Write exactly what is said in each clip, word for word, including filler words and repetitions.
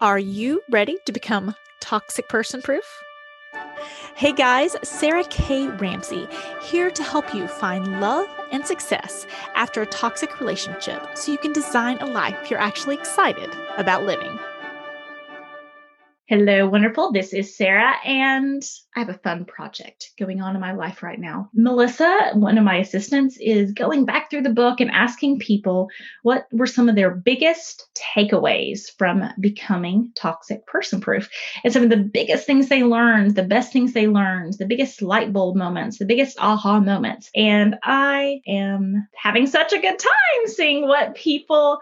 Are you ready to become toxic person proof? Hey guys, Sarah K. Ramsey here to help you find love and success after a toxic relationship so you can design a life you're actually excited about living. Hello, wonderful. This is Sarah, and I have a fun project going on in my life right now. Melissa, one of my assistants, is going back through the book and asking people what were some of their biggest takeaways from Becoming Toxic Person Proof, and some of the biggest things they learned, the best things they learned, the biggest light bulb moments, the biggest aha moments. And I am having such a good time seeing what people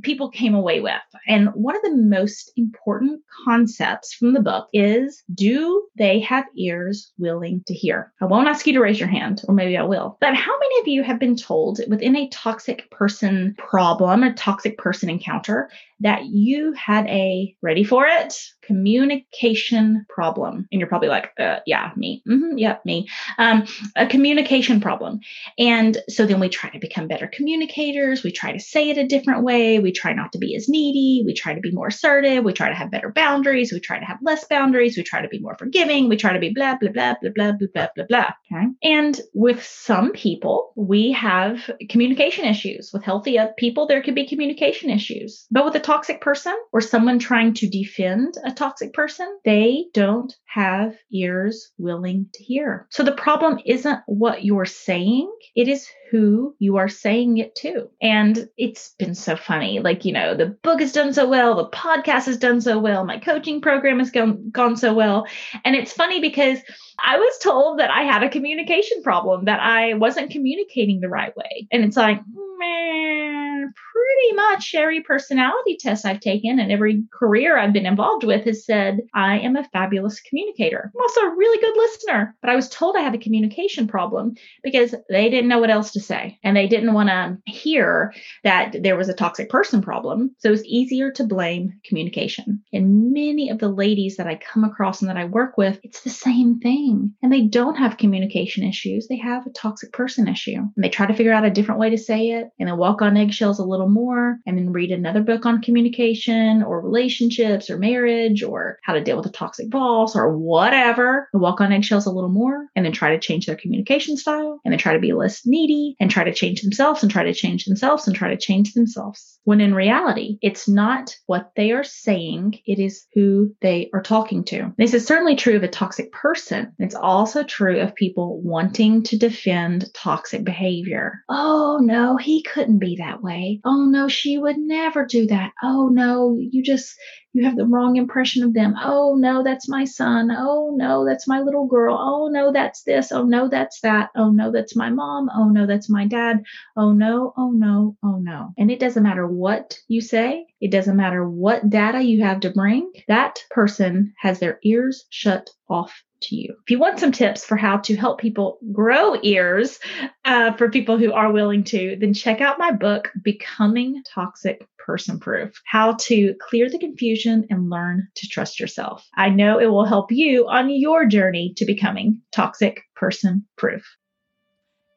people came away with. And one of the most important concepts from the book is, do they have ears willing to hear? I won't ask you to raise your hand, or maybe I will. But how many of you have been told within a toxic person problem, a toxic person encounter, that you had a, ready for it, communication problem? And you're probably like, uh, yeah, me. Mm-hmm, yeah, me. Um, a communication problem. And so then we try to become better communicators. We try to say it a different way. We try not to be as needy. We try to be more assertive. We try to have better boundaries. We try to have less boundaries. We try to be more forgiving. We try to be blah, blah, blah, blah, blah, blah, blah, blah, blah. Okay. And with some people, we have communication issues. With healthy people, there could be communication issues. But with a toxic person or someone trying to defend a toxic person, they don't have ears willing to hear. So the problem isn't what you're saying. It is who you are saying it to. And it's been so funny. Like, you know, the book has done so well. The podcast has done so well. My coaching program has gone, gone so well. And it's funny because I was told that I had a communication problem, that I wasn't communicating the right way. And it's like, man, pretty much every personality test I've taken and every career I've been involved with has said, I am a fabulous communicator. I'm also a really good listener. But I was told I had a communication problem because they didn't know what else to say. And they didn't want to hear that there was a toxic person problem. So it was easier to blame communication. And many of the ladies that I come across and that I work with, it's the same thing. And they don't have communication issues. They have a toxic person issue. And they try to figure out a different way to say it. And then walk on eggshells a little more, and then read another book on communication or relationships or marriage or how to deal with a toxic boss or whatever, and walk on eggshells a little more, and then try to change their communication style, and then try to be less needy, and try to change themselves, and try to change themselves, and try to change themselves. When in reality, it's not what they are saying, it is who they are talking to. This is certainly true of a toxic person. It's also true of people wanting to defend toxic behavior. Oh no, he He couldn't be that way. Oh no, she would never do that. Oh no, you just, you have the wrong impression of them. Oh no, that's my son. Oh no, that's my little girl. Oh no, that's this. Oh no, that's that. Oh no, that's my mom. Oh no, that's my dad. Oh no, oh no, oh no. And it doesn't matter what you say. It doesn't matter what data you have to bring. That person has their ears shut off to you. If you want some tips for how to help people grow ears uh, for people who are willing to, then check out my book, Becoming Toxic Person Proof, How to Clear the Confusion and Learn to Trust Yourself. I know it will help you on your journey to becoming toxic person proof.